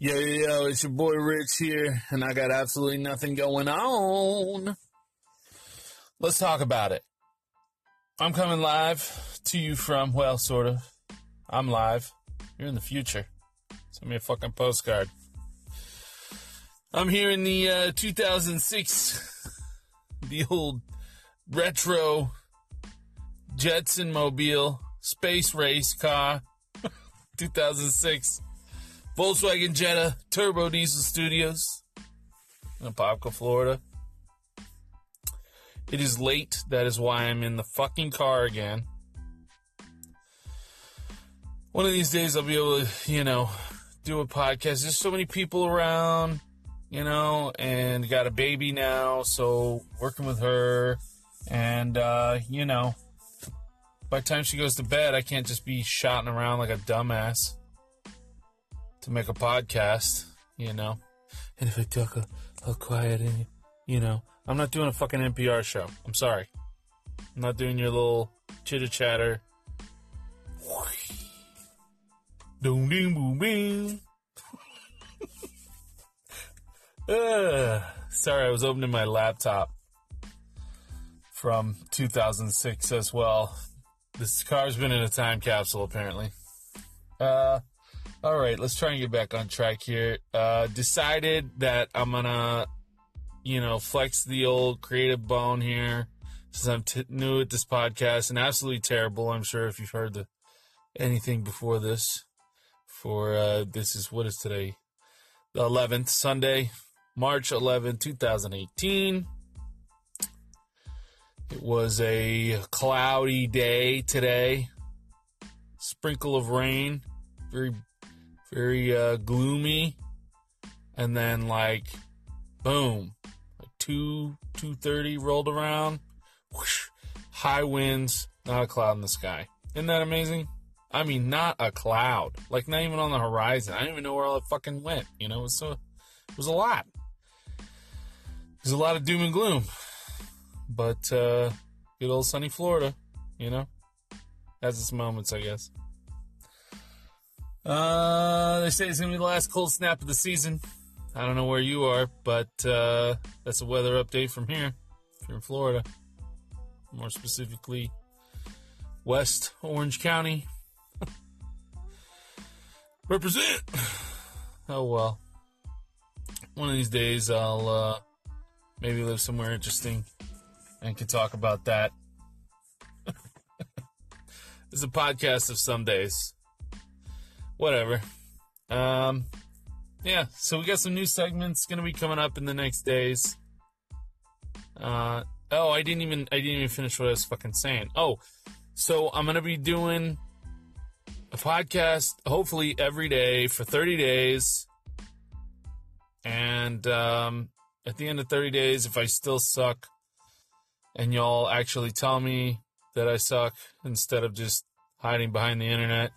Yo, it's your boy Rich here, and I got absolutely nothing going on. Let's talk about it. I'm coming live to you from, well, sort of. I'm live. You're in the future. Send me a fucking postcard. I'm here in the 2006, the old retro Jetson Mobile space race car, 2006. Volkswagen Jetta, Turbo Diesel Studios in Apopka, Florida. It is late. That is why I'm in the fucking car again. One of these days I'll be able to, do a podcast. There's so many people around, and got a baby now. So working with her and, by the time she goes to bed, I can't just be shouting around like a dumbass to make a podcast, and if I talk all quiet, and I'm not doing a fucking NPR show. I'm sorry. I'm not doing your little chitter chatter. Doom, doom, boom, boom. Sorry, I was opening my laptop from 2006 as well. This car's been in a time capsule, apparently. All right, let's try and get back on track here. Decided that I'm going to, flex the old creative bone here since I'm new at this podcast and absolutely terrible, I'm sure, if you've heard anything before this. For this is, what is today? The 11th, Sunday, March 11, 2018. It was a cloudy day today. Sprinkle of rain. Very gloomy, and then boom, 2:30 rolled around, whoosh, high winds, not a cloud in the sky. Isn't that amazing? I mean, not a cloud, not even on the horizon. I didn't even know where all it fucking went. It was a lot. There's a lot of doom and gloom, but good old sunny Florida, has its moments, I guess. They say it's going to be the last cold snap of the season. I don't know where you are, but that's a weather update from here, if you're in Florida. More specifically, West Orange County. Represent! Oh, well. One of these days, I'll maybe live somewhere interesting and can talk about that. It's a podcast of some days. Whatever. So we got some new segments going to be coming up in the next days. I didn't even finish what I was fucking saying. Oh, so I'm going to be doing a podcast hopefully every day for 30 days. And at the end of 30 days, if I still suck and y'all actually tell me that I suck instead of just hiding behind the internet,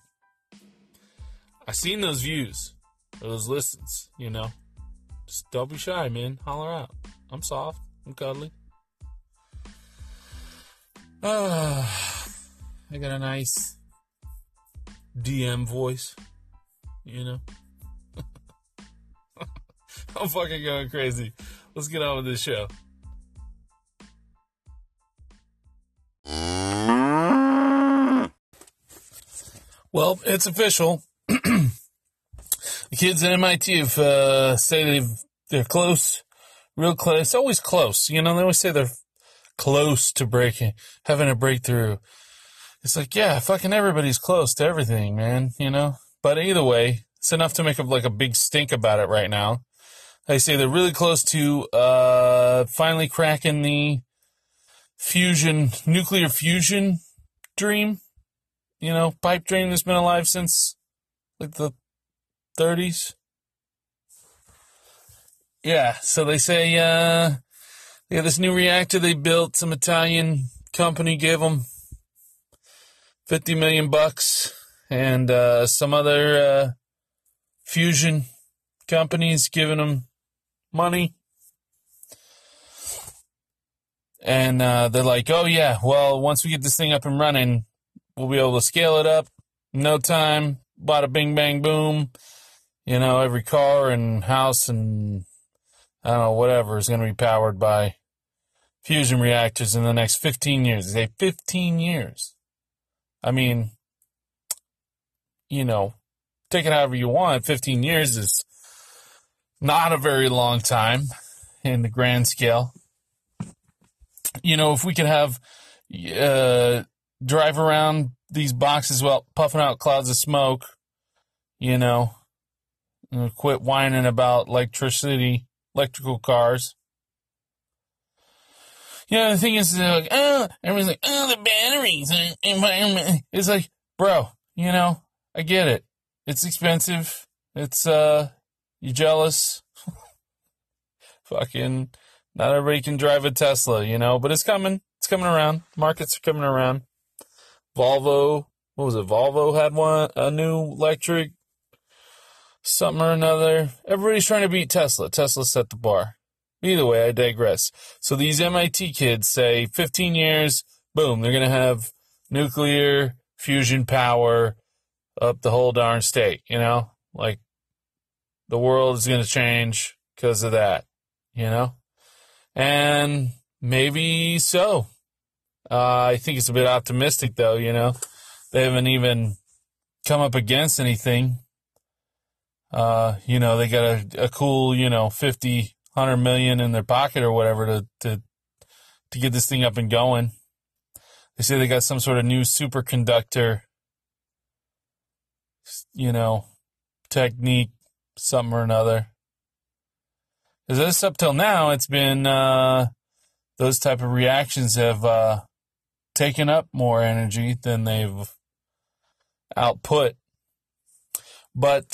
I've seen those views, those listens, Just don't be shy, man. Holler out. I'm soft. I'm cuddly. I got a nice DM voice, I'm fucking going crazy. Let's get on with this show. Well, it's official. The kids at MIT have say they're close, real close. It's always close. They always say they're close to having a breakthrough. It's fucking everybody's close to everything, man, But either way, it's enough to make a big stink about it right now. They say they're really close to finally cracking the nuclear fusion dream, pipe dream that's been alive since the 30s. Yeah, so they say, this new reactor they built, some Italian company gave them $50 million, and some other fusion companies giving them money. And they're like, oh yeah, well, once we get this thing up and running, we'll be able to scale it up in no time. bada bing, bang, boom. You know, every car and house and, I don't know, whatever is going to be powered by fusion reactors in the next 15 years. They say 15 years. I mean, you know, take it however you want. 15 years is not a very long time in the grand scale. You know, if we could have drive around these boxes while puffing out clouds of smoke, you know, and quit whining about electrical cars. You know, the thing is, like, oh, everyone's like, oh, the batteries, environment. It's like, bro, you know, I get it. It's expensive. It's, you jealous. Fucking, not everybody can drive a Tesla, you know, but it's coming. It's coming around. Markets are coming around. Volvo, what was it? Volvo had one, a new electric, something or another. Everybody's trying to beat Tesla. Tesla set the bar. Either way, I digress. So these MIT kids say 15 years, boom, they're going to have nuclear fusion power up the whole darn state, you know? Like, the world is going to change because of that, you know? And maybe so. I think it's a bit optimistic, though, you know? They haven't even come up against anything. You know, they got a cool, you know, 50... 100 million in their pocket or whatever to get this thing up and going. They say they got some sort of new superconductor, you know, technique, something or another. Because this up till now, it's been, those type of reactions have taken up more energy than they've output. But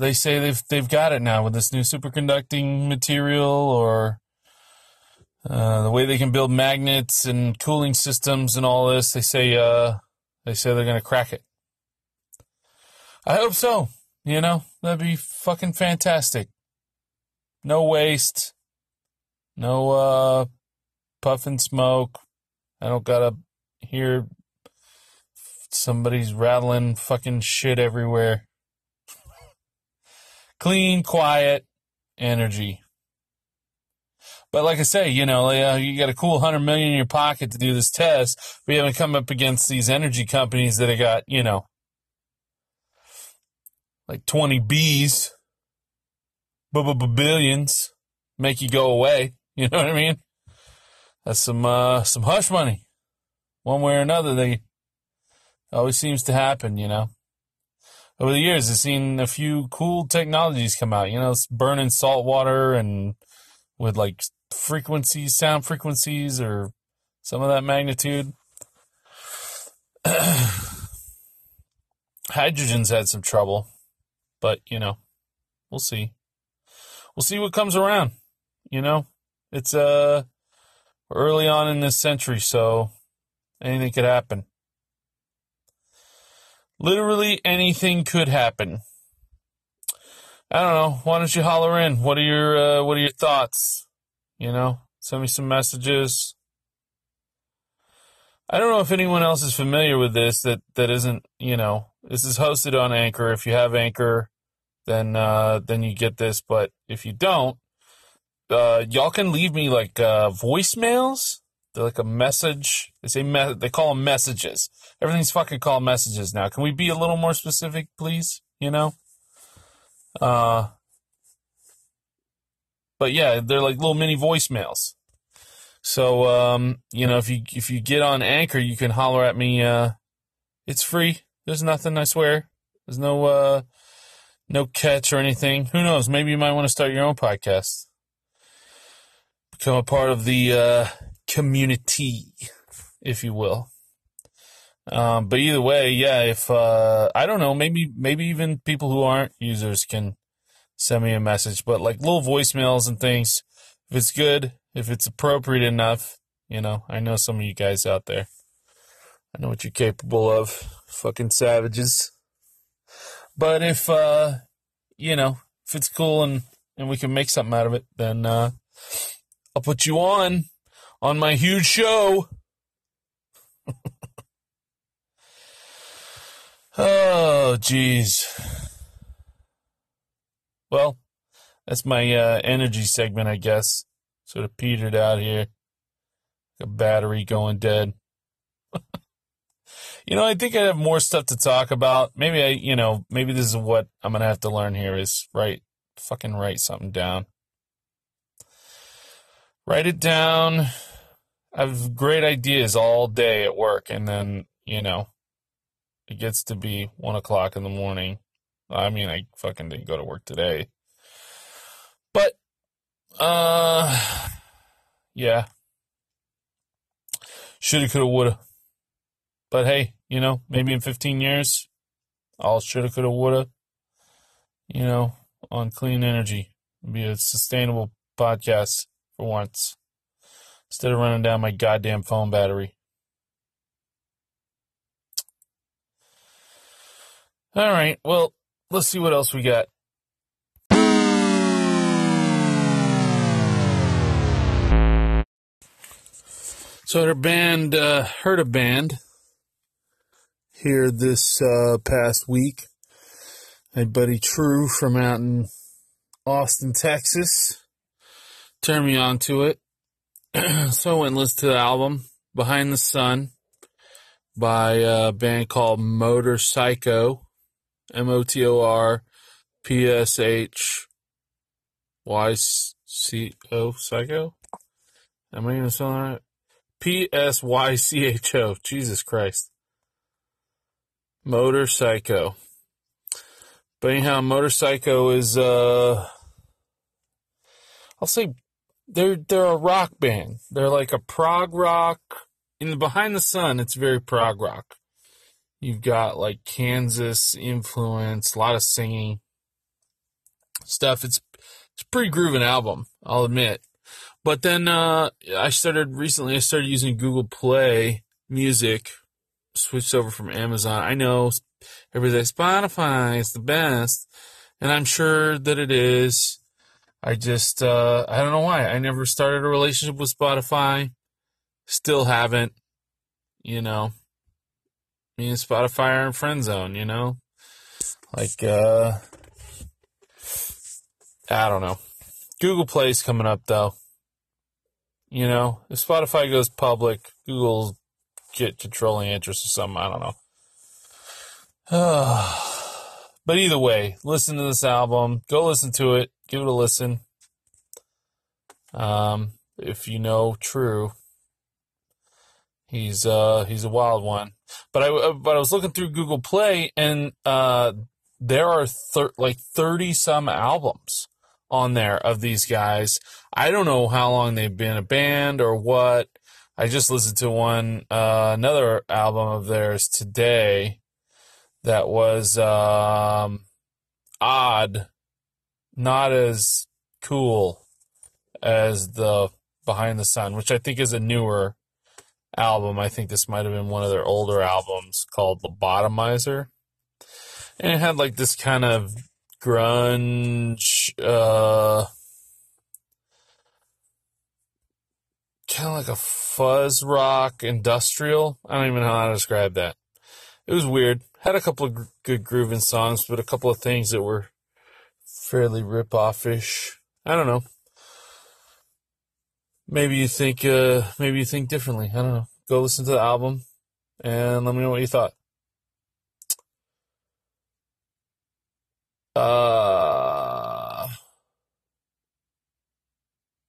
they say they've got it now with this new superconducting material, or the way they can build magnets and cooling systems and all this. They say they're going to crack it. I hope so. You know, that'd be fucking fantastic. No waste. No puffing smoke. I don't gotta hear somebody's rattling fucking shit everywhere. Clean, quiet energy. But like I say, you know, you got a cool 100 million in your pocket to do this test. We haven't come up against these energy companies that have got, you know, like 20 B's, billions, make you go away. You know what I mean? That's some hush money. One way or another, they always seems to happen, you know. Over the years, I've seen a few cool technologies come out. You know, it's burning salt water and with, like, frequencies, sound frequencies or some of that magnitude. Hydrogen's had some trouble. But, you know, we'll see. We'll see what comes around, you know. It's early on in this century, so anything could happen. Literally anything could happen. I don't know. Why don't you holler in? What are your thoughts? You know, send me some messages. I don't know if anyone else is familiar with this that isn't, you know, this is hosted on Anchor. If you have Anchor, then you get this. But if you don't, y'all can leave me like voicemails. They're like a message. They say they call them messages. Everything's fucking called messages now. Can we be a little more specific, please? You know? But yeah, they're like little mini voicemails. So, you know, if you get on Anchor, you can holler at me. It's free. There's nothing, I swear. There's no catch or anything. Who knows? Maybe you might want to start your own podcast. Become a part of the, community, if you will. But either way, yeah, if, I don't know, maybe even people who aren't users can send me a message, but like little voicemails and things, if it's good, if it's appropriate enough, you know, I know some of you guys out there. I know what you're capable of, fucking savages. But if, you know, if it's cool and we can make something out of it, then, I'll put you on my huge show. Oh, geez. Well, that's my energy segment, I guess. Sort of petered out here. A battery going dead. You know, I think I have more stuff to talk about. Maybe maybe this is what I'm going to have to learn here is write something down. Write it down. I have great ideas all day at work. And then, it gets to be 1:00 in the morning. I mean, I fucking didn't go to work today. But, yeah. Shoulda, coulda, woulda. But hey, maybe in 15 years, all shoulda, coulda, woulda, on clean energy. It'd be a sustainable podcast for once. Instead of running down my goddamn phone battery. All right, well, let's see what else we got. So I heard a band here this past week. My buddy True from out in Austin, Texas, turned me on to it. So I went and listened to the album, Behind the Sun, by a band called Motorpsycho. Motorpsycho. Psycho? Am I even saying that right? Psycho. Jesus Christ. Motorpsycho. But anyhow, Motorpsycho is, I'll say they're a rock band. They're like a prog rock. In the Behind the Sun, it's very prog rock. You've got like Kansas influence, a lot of singing stuff. It's a pretty grooving album, I'll admit. But then I started using Google Play Music, switched over from Amazon. I know everybody's Spotify is the best, and I'm sure that it is. I just I don't know why. I never started a relationship with Spotify. Still haven't, Me and Spotify are in friend zone, Like, I don't know. Google Play's coming up, though. If Spotify goes public, Google's get controlling interest or something. I don't know. But either way, listen to this album. Go listen to it. Give it a listen. If you know True. He's a wild one, but I was looking through Google Play and there are 30 some albums on there of these guys. I don't know how long they've been a band or what. I just listened to another album of theirs today that was odd, not as cool as the Behind the Sun, which I think is a newer album. I think this might have been one of their older albums called The Bottomizer. And it had like this kind of grunge, kind of like a fuzz rock industrial. I don't even know how to describe that. It was weird. Had a couple of good grooving songs, but a couple of things that were fairly rip-off-ish. I don't know. Maybe you think differently. I don't know. Go listen to the album and let me know what you thought.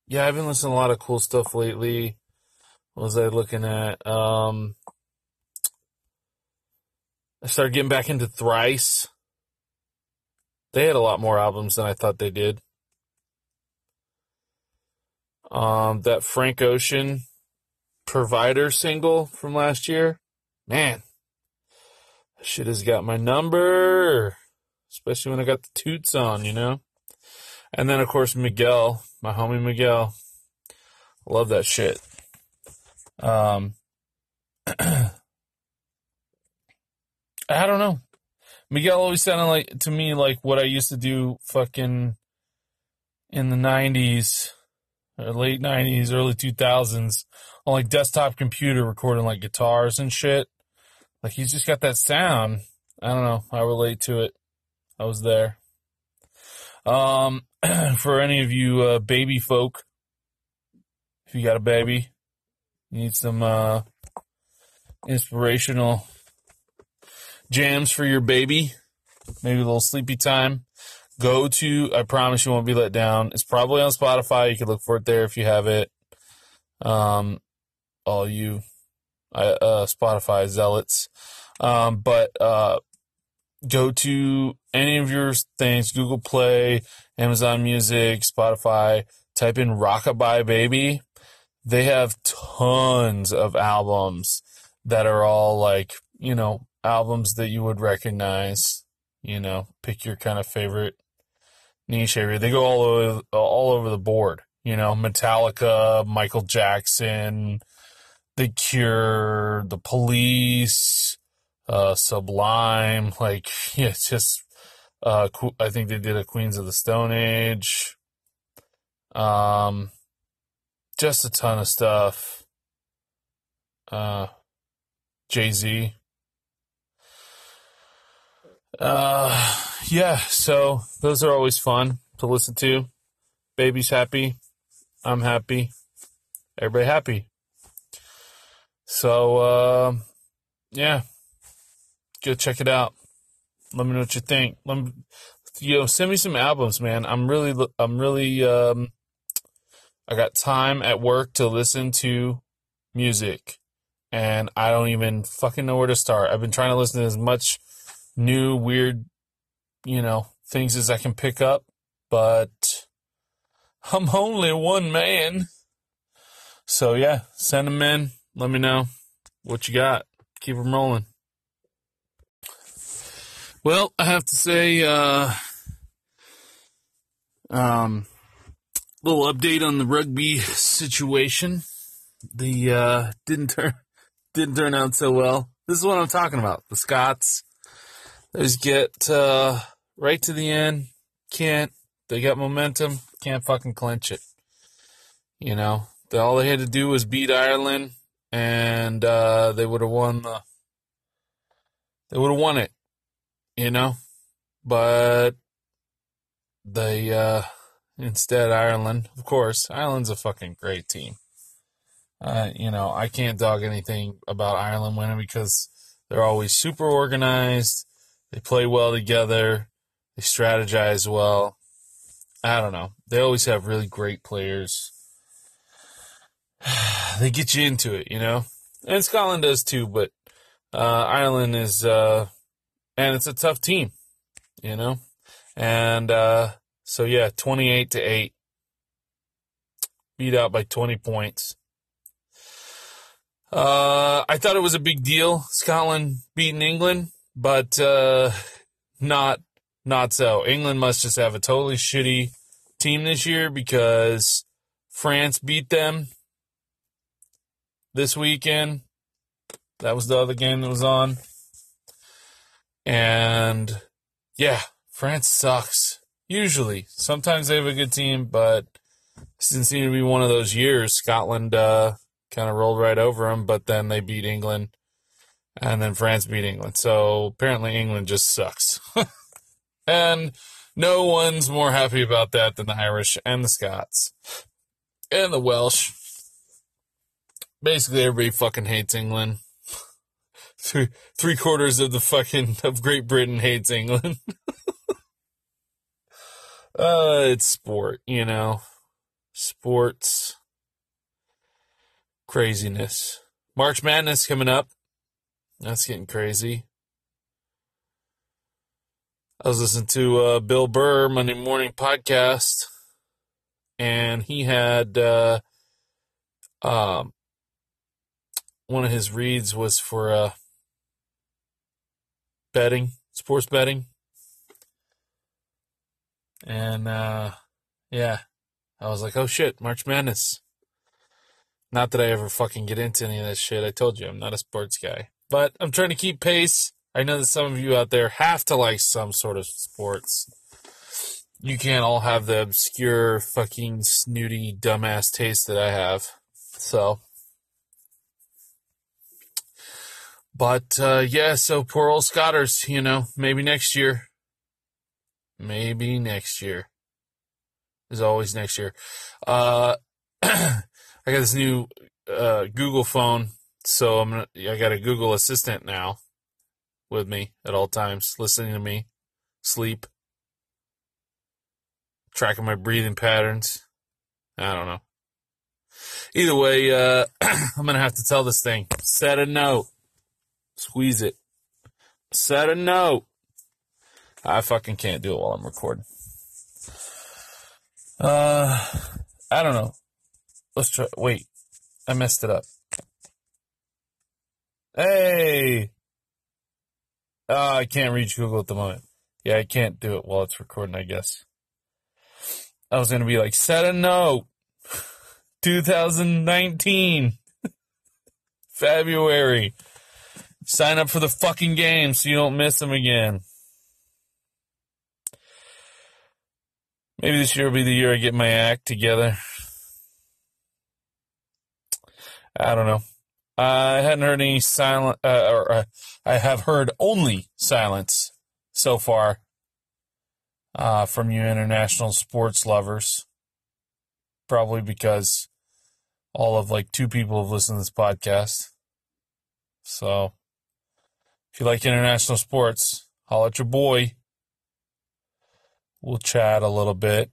Yeah, I've been listening to a lot of cool stuff lately. What was I looking at? I started getting back into Thrice. They had a lot more albums than I thought they did. That Frank Ocean Provider single from last year. Man, that shit has got my number. Especially when I got the toots on, And then, of course, Miguel. My homie Miguel. Love that shit. I don't know. Miguel always sounded to me like what I used to do fucking in the 90s. Late 90s, early 2000s, on like desktop computer recording like guitars and shit. Like he's just got that sound. I don't know. I relate to it. I was there. For any of you baby folk, if you got a baby, you need some inspirational jams for your baby, maybe a little sleepy time, go to, I promise you won't be let down. It's probably on Spotify. You can look for it there if you have it. All you Spotify zealots. But go to any of your things, Google Play, Amazon Music, Spotify, type in Rockabye Baby. They have tons of albums that are all like, you know, albums that you would recognize, you know, pick your kind of favorite niche area. They go all over the board, you know, Metallica, Michael Jackson, The Cure, The Police, Sublime, like, yeah, it's just, I think they did a Queens of the Stone Age, just a ton of stuff, Jay-Z, yeah, so those are always fun to listen to. Baby's happy, I'm happy, everybody happy. So, yeah. Go check it out. Let me know what you think. Send me some albums, man. I'm really, I got time at work to listen to music, and I don't even fucking know where to start. I've been trying to listen to as much new, weird, you know, things as I can pick up, but I'm only one man. So yeah, send them in. Let me know what you got. Keep them rolling. Well, I have to say, little update on the rugby situation. The, didn't turn out so well. This is what I'm talking about. The Scots, they just get, right to the end. They got momentum. Can't fucking clinch it. You know, all they had to do was beat Ireland and, they would have won it. You know, but they, instead Ireland, of course, Ireland's a fucking great team. You know, I can't dog anything about Ireland winning because they're always super organized. They play well together. They strategize well. I don't know. They always have really great players. They get you into it, you know, and Scotland does too, but, Ireland is, and it's a tough team, you know? And, so yeah, 28-8. Beat out by 20 points. I thought it was a big deal, Scotland beating England, but, not so. England must just have a totally shitty team this year because France beat them this weekend. That was the other game that was on. And, yeah, France sucks. Usually. Sometimes they have a good team, but this didn't seem to be one of those years. Scotland kind of rolled right over them, but then they beat England, and then France beat England. So, apparently England just sucks. And no one's more happy about that than the Irish and the Scots and the Welsh. Basically, everybody fucking hates England. Three quarters of the fucking of Great Britain hates England. It's sport, you know, sports craziness. March Madness coming up. That's getting crazy. I was listening to Bill Burr Monday morning podcast, and he had one of his reads was for betting, sports betting. And, yeah, I was like, oh shit, March Madness. Not that I ever fucking get into any of that shit. I told you, I'm not a sports guy, but I'm trying to keep pace. I know that some of you out there have to like some sort of sports. You can't all have the obscure fucking snooty dumbass taste that I have. So But, yeah, so poor old Scotters, you know, maybe next year. Maybe next year. There's always next year. I got this new Google phone, so I got a Google Assistant now with me at all times, listening to me, sleep, tracking my breathing patterns. I don't know. Either way, I'm going to have to tell this thing. Set a note. Squeeze it. Set a note. I fucking can't do it while I'm recording. I don't know. Let's try. Wait. I messed it up. Hey. Oh, I can't reach Google at the moment. Yeah, I can't do it while it's recording, I guess. I was going to be like, set a note. 2019. February. Sign up for the fucking game so you don't miss them again. Maybe this year will be the year I get my act together. I don't know. I hadn't heard any silence, or I have heard only silence so far from you international sports lovers. Probably because all of like two people have listened to this podcast. So if you like international sports, holler at your boy. We'll chat a little bit.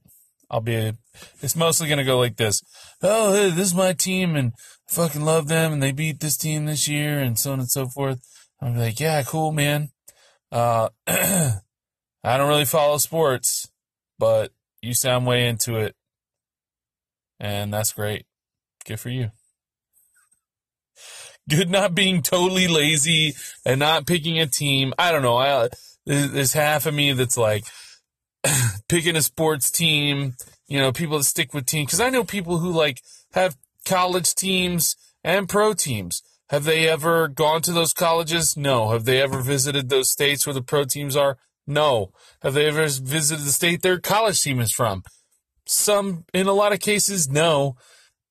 It's mostly going to go like this. Oh, hey, this is my team and I fucking love them and they beat this team this year and so on and so forth. I'm like, yeah, cool, man. I don't really follow sports, but you sound way into it. And that's great. Good for you. Good not being totally lazy and not picking a team. I don't know. There's half of me that's like picking a sports team, you know, people that stick with teams. Because I know people who like have college teams and pro teams. Have they ever gone to those colleges? No. Have they ever visited those states where the pro teams are? No. Have they ever visited the state their college team is from? Some, in a lot of cases, no.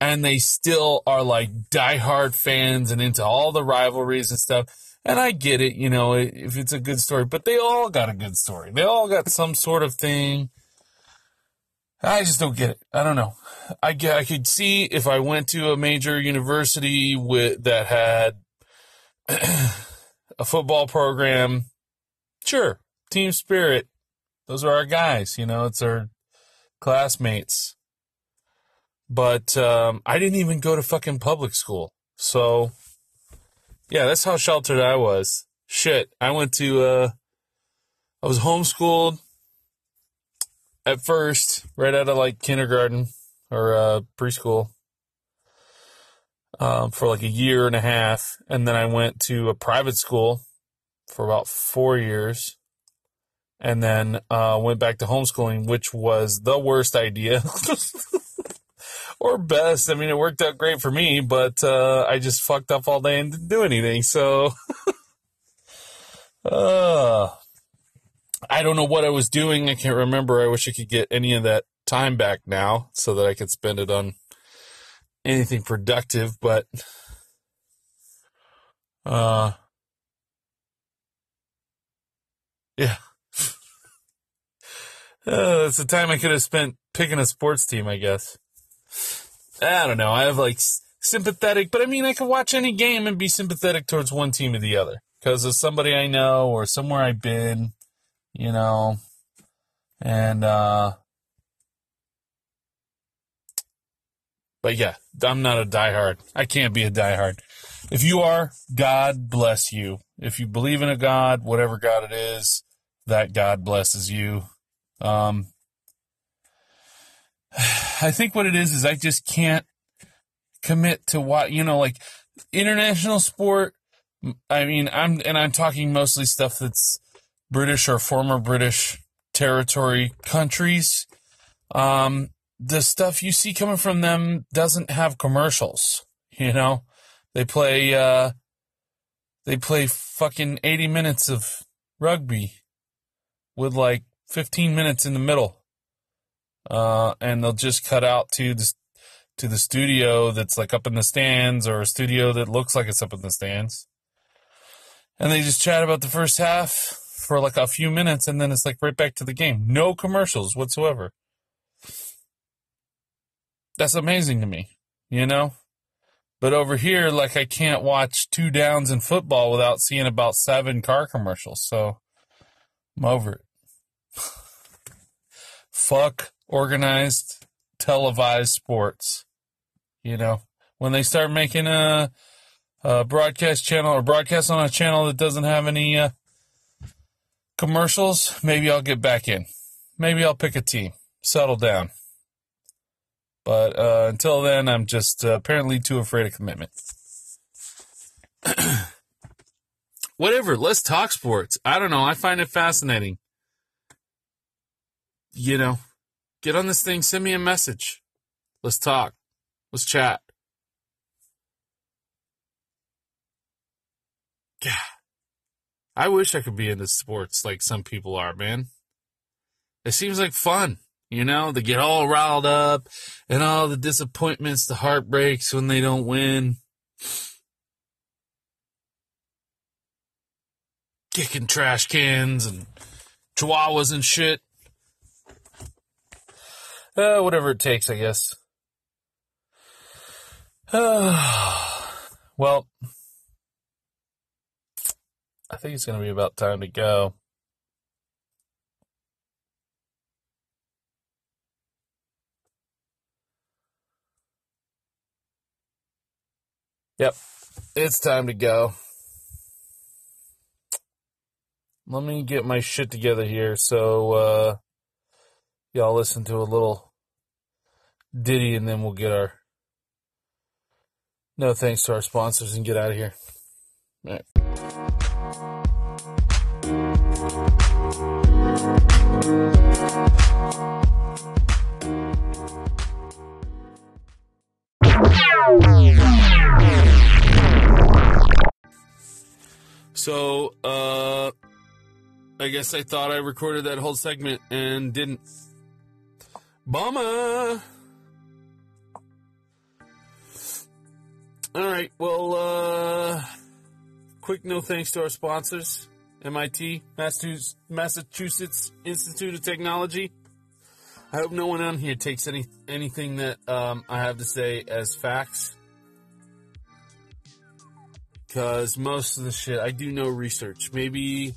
And they still are like diehard fans and into all the rivalries and stuff. And I get it, you know, if it's a good story. But they all got a good story. They all got some sort of thing. I just don't get it. I don't know. I could see if I went to a major university that had a football program. Sure. Team spirit. Those are our guys. You know, it's our classmates. But I didn't even go to fucking public school. So, yeah, that's how sheltered I was. Shit, I was homeschooled at first, right out of, like, kindergarten or preschool for, like, a year and a half. And then I went to a private school for about 4 years. And then went back to homeschooling, which was the worst idea. Or best. I mean, it worked out great for me, but I just fucked up all day and didn't do anything. So I don't know what I was doing. I can't remember. I wish I could get any of that time back now so that I could spend it on anything productive. But yeah, it's the time I could have spent picking a sports team, I guess. I don't know. I have like sympathetic, but I mean, I could watch any game and be sympathetic towards one team or the other because of somebody I know or somewhere I've been, you know, and, but yeah, I'm not a diehard. I can't be a diehard. If you are, God bless you. If you believe in a God, whatever God it is, that God blesses you. I think what it is I just can't commit to what, you know, like international sport. I mean, I'm talking mostly stuff that's British or former British territory countries. The stuff you see coming from them doesn't have commercials, you know, they play fucking 80 minutes of rugby with like 15 minutes in the middle. And they'll just cut out to the studio that's like up in the stands or a studio that looks like it's up in the stands. And they just chat about the first half for like a few minutes, and then it's like right back to the game. No commercials whatsoever. That's amazing to me, you know? But over here, like, I can't watch two downs in football without seeing about seven car commercials. So I'm over it. Fuck organized, televised sports. You know, when they start making a broadcast channel or broadcast on a channel that doesn't have any commercials, maybe I'll get back in. Maybe I'll pick a team, settle down. But until then, I'm just apparently too afraid of commitment. Whatever, let's talk sports. I don't know. I find it fascinating. You know, get on this thing. Send me a message. Let's talk. Let's chat. God, I wish I could be into sports like some people are, man. It seems like fun. You know, they get all riled up and all the disappointments, the heartbreaks when they don't win. Kicking trash cans and chihuahuas and shit. Whatever it takes, I guess. Well, I think it's going to be about time to go. Yep, it's time to go. Let me get my shit together here so y'all listen to a little ditty, and then we'll get our no thanks to our sponsors and get out of here. All right. So, I guess I thought I recorded that whole segment and didn't. Bummer. All right. Well, quick no thanks to our sponsors, MIT, Massachusetts Institute of Technology. I hope no one on here takes anything that I have to say as facts. Because most of the shit, I do no research. Maybe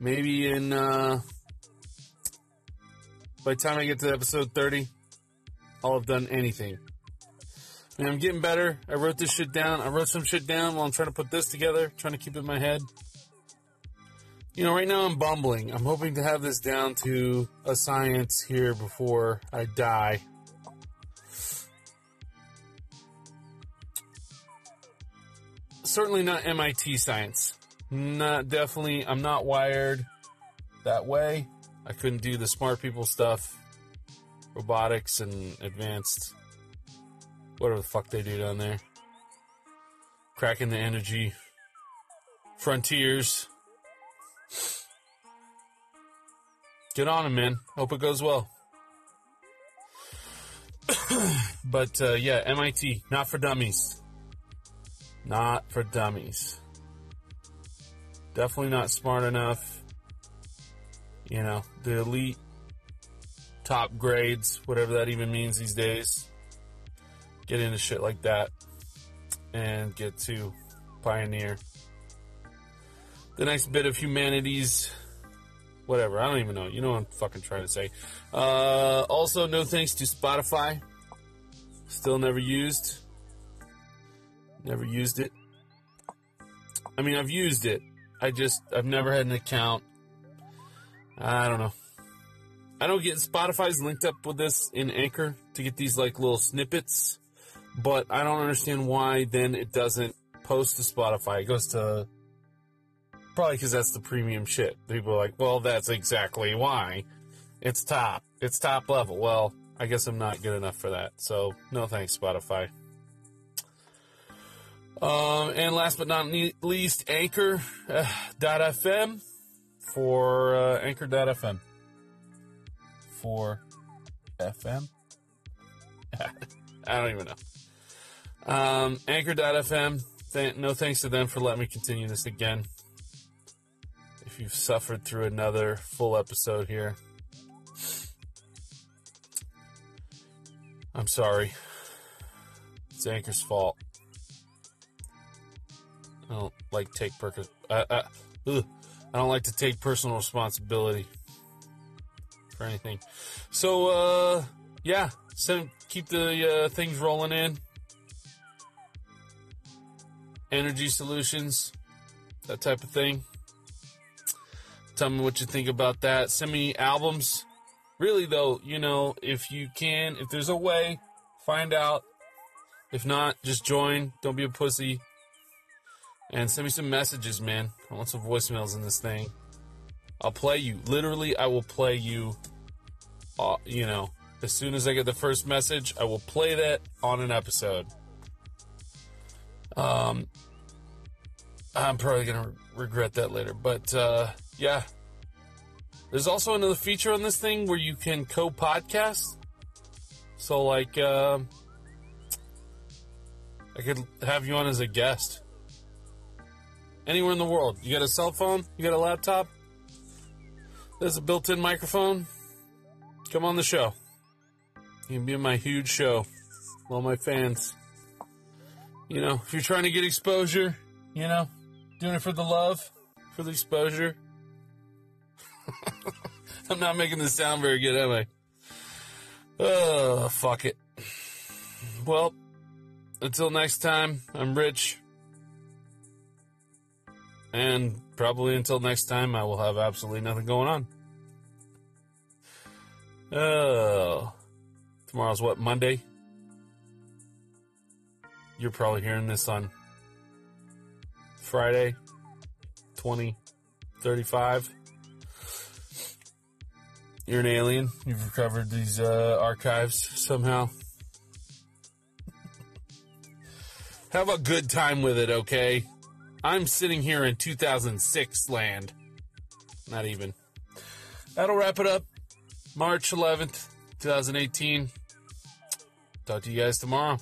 in, by the time I get to episode 30, I'll have done anything. I mean, I'm getting better. I wrote this shit down. I wrote some shit down while I'm trying to put this together, trying to keep it in my head. You know, right now I'm bumbling. I'm hoping to have this down to a science here before I die. Certainly not MIT science. I'm not wired that way. I couldn't do the smart people stuff, robotics and advanced, whatever the fuck they do down there. Cracking the energy frontiers. Get on it, man. Hope it goes well. But yeah, MIT, not for dummies. Not for dummies. Definitely not smart enough. You know, the elite top grades, whatever that even means these days. Get into shit like that and get to pioneer the next bit of humanity's whatever. I don't even know. You know what I'm fucking trying to say. Also, no thanks to Spotify. Still never used. Never used it. I mean, I've used it. I've never had an account. I don't know. I don't get Spotify's linked up with this in Anchor to get these like little snippets, but I don't understand why then it doesn't post to Spotify. It goes to probably because that's the premium shit. People are like, well, that's exactly why. It's top level. Well, I guess I'm not good enough for that. So no thanks, Spotify. And last but not least, Anchor.fm for FM. I don't even know. Anchor.fm. No thanks to them for letting me continue this again. if you've suffered through another full episode here. I'm sorry. It's Anchor's fault. I don't like to take I don't like to take personal responsibility for anything. So, yeah, keep the things rolling in. Energy solutions, that type of thing. Tell me what you think about that. Send me albums. Really, though, you know, if you can, if there's a way, find out. If not, just join. Don't be a pussy. And send me some messages, man. I want some voicemails in this thing. I'll play you. Literally, I will play you, you know, as soon as I get the first message, I will play that on an episode. I'm probably going to regret that later. But, yeah. There's also another feature on this thing where you can co-podcast. So, like, I could have you on as a guest. Anywhere in the world. You got a cell phone? You got a laptop? There's a built-in microphone? Come on the show. You can be on my huge show. All my fans. You know, if you're trying to get exposure, you know, doing it for the love, for the exposure. I'm not making this sound very good, am I? Oh, fuck it. Well, until next time, I'm Rich. And probably until next time, I will have absolutely nothing going on. Oh. Tomorrow's what, Monday? You're probably hearing this on Friday, 2035. You're an alien. You've recovered these archives somehow. Have a good time with it, okay? I'm sitting here in 2006 land. Not even. That'll wrap it up. March 11th, 2018. Talk to you guys tomorrow.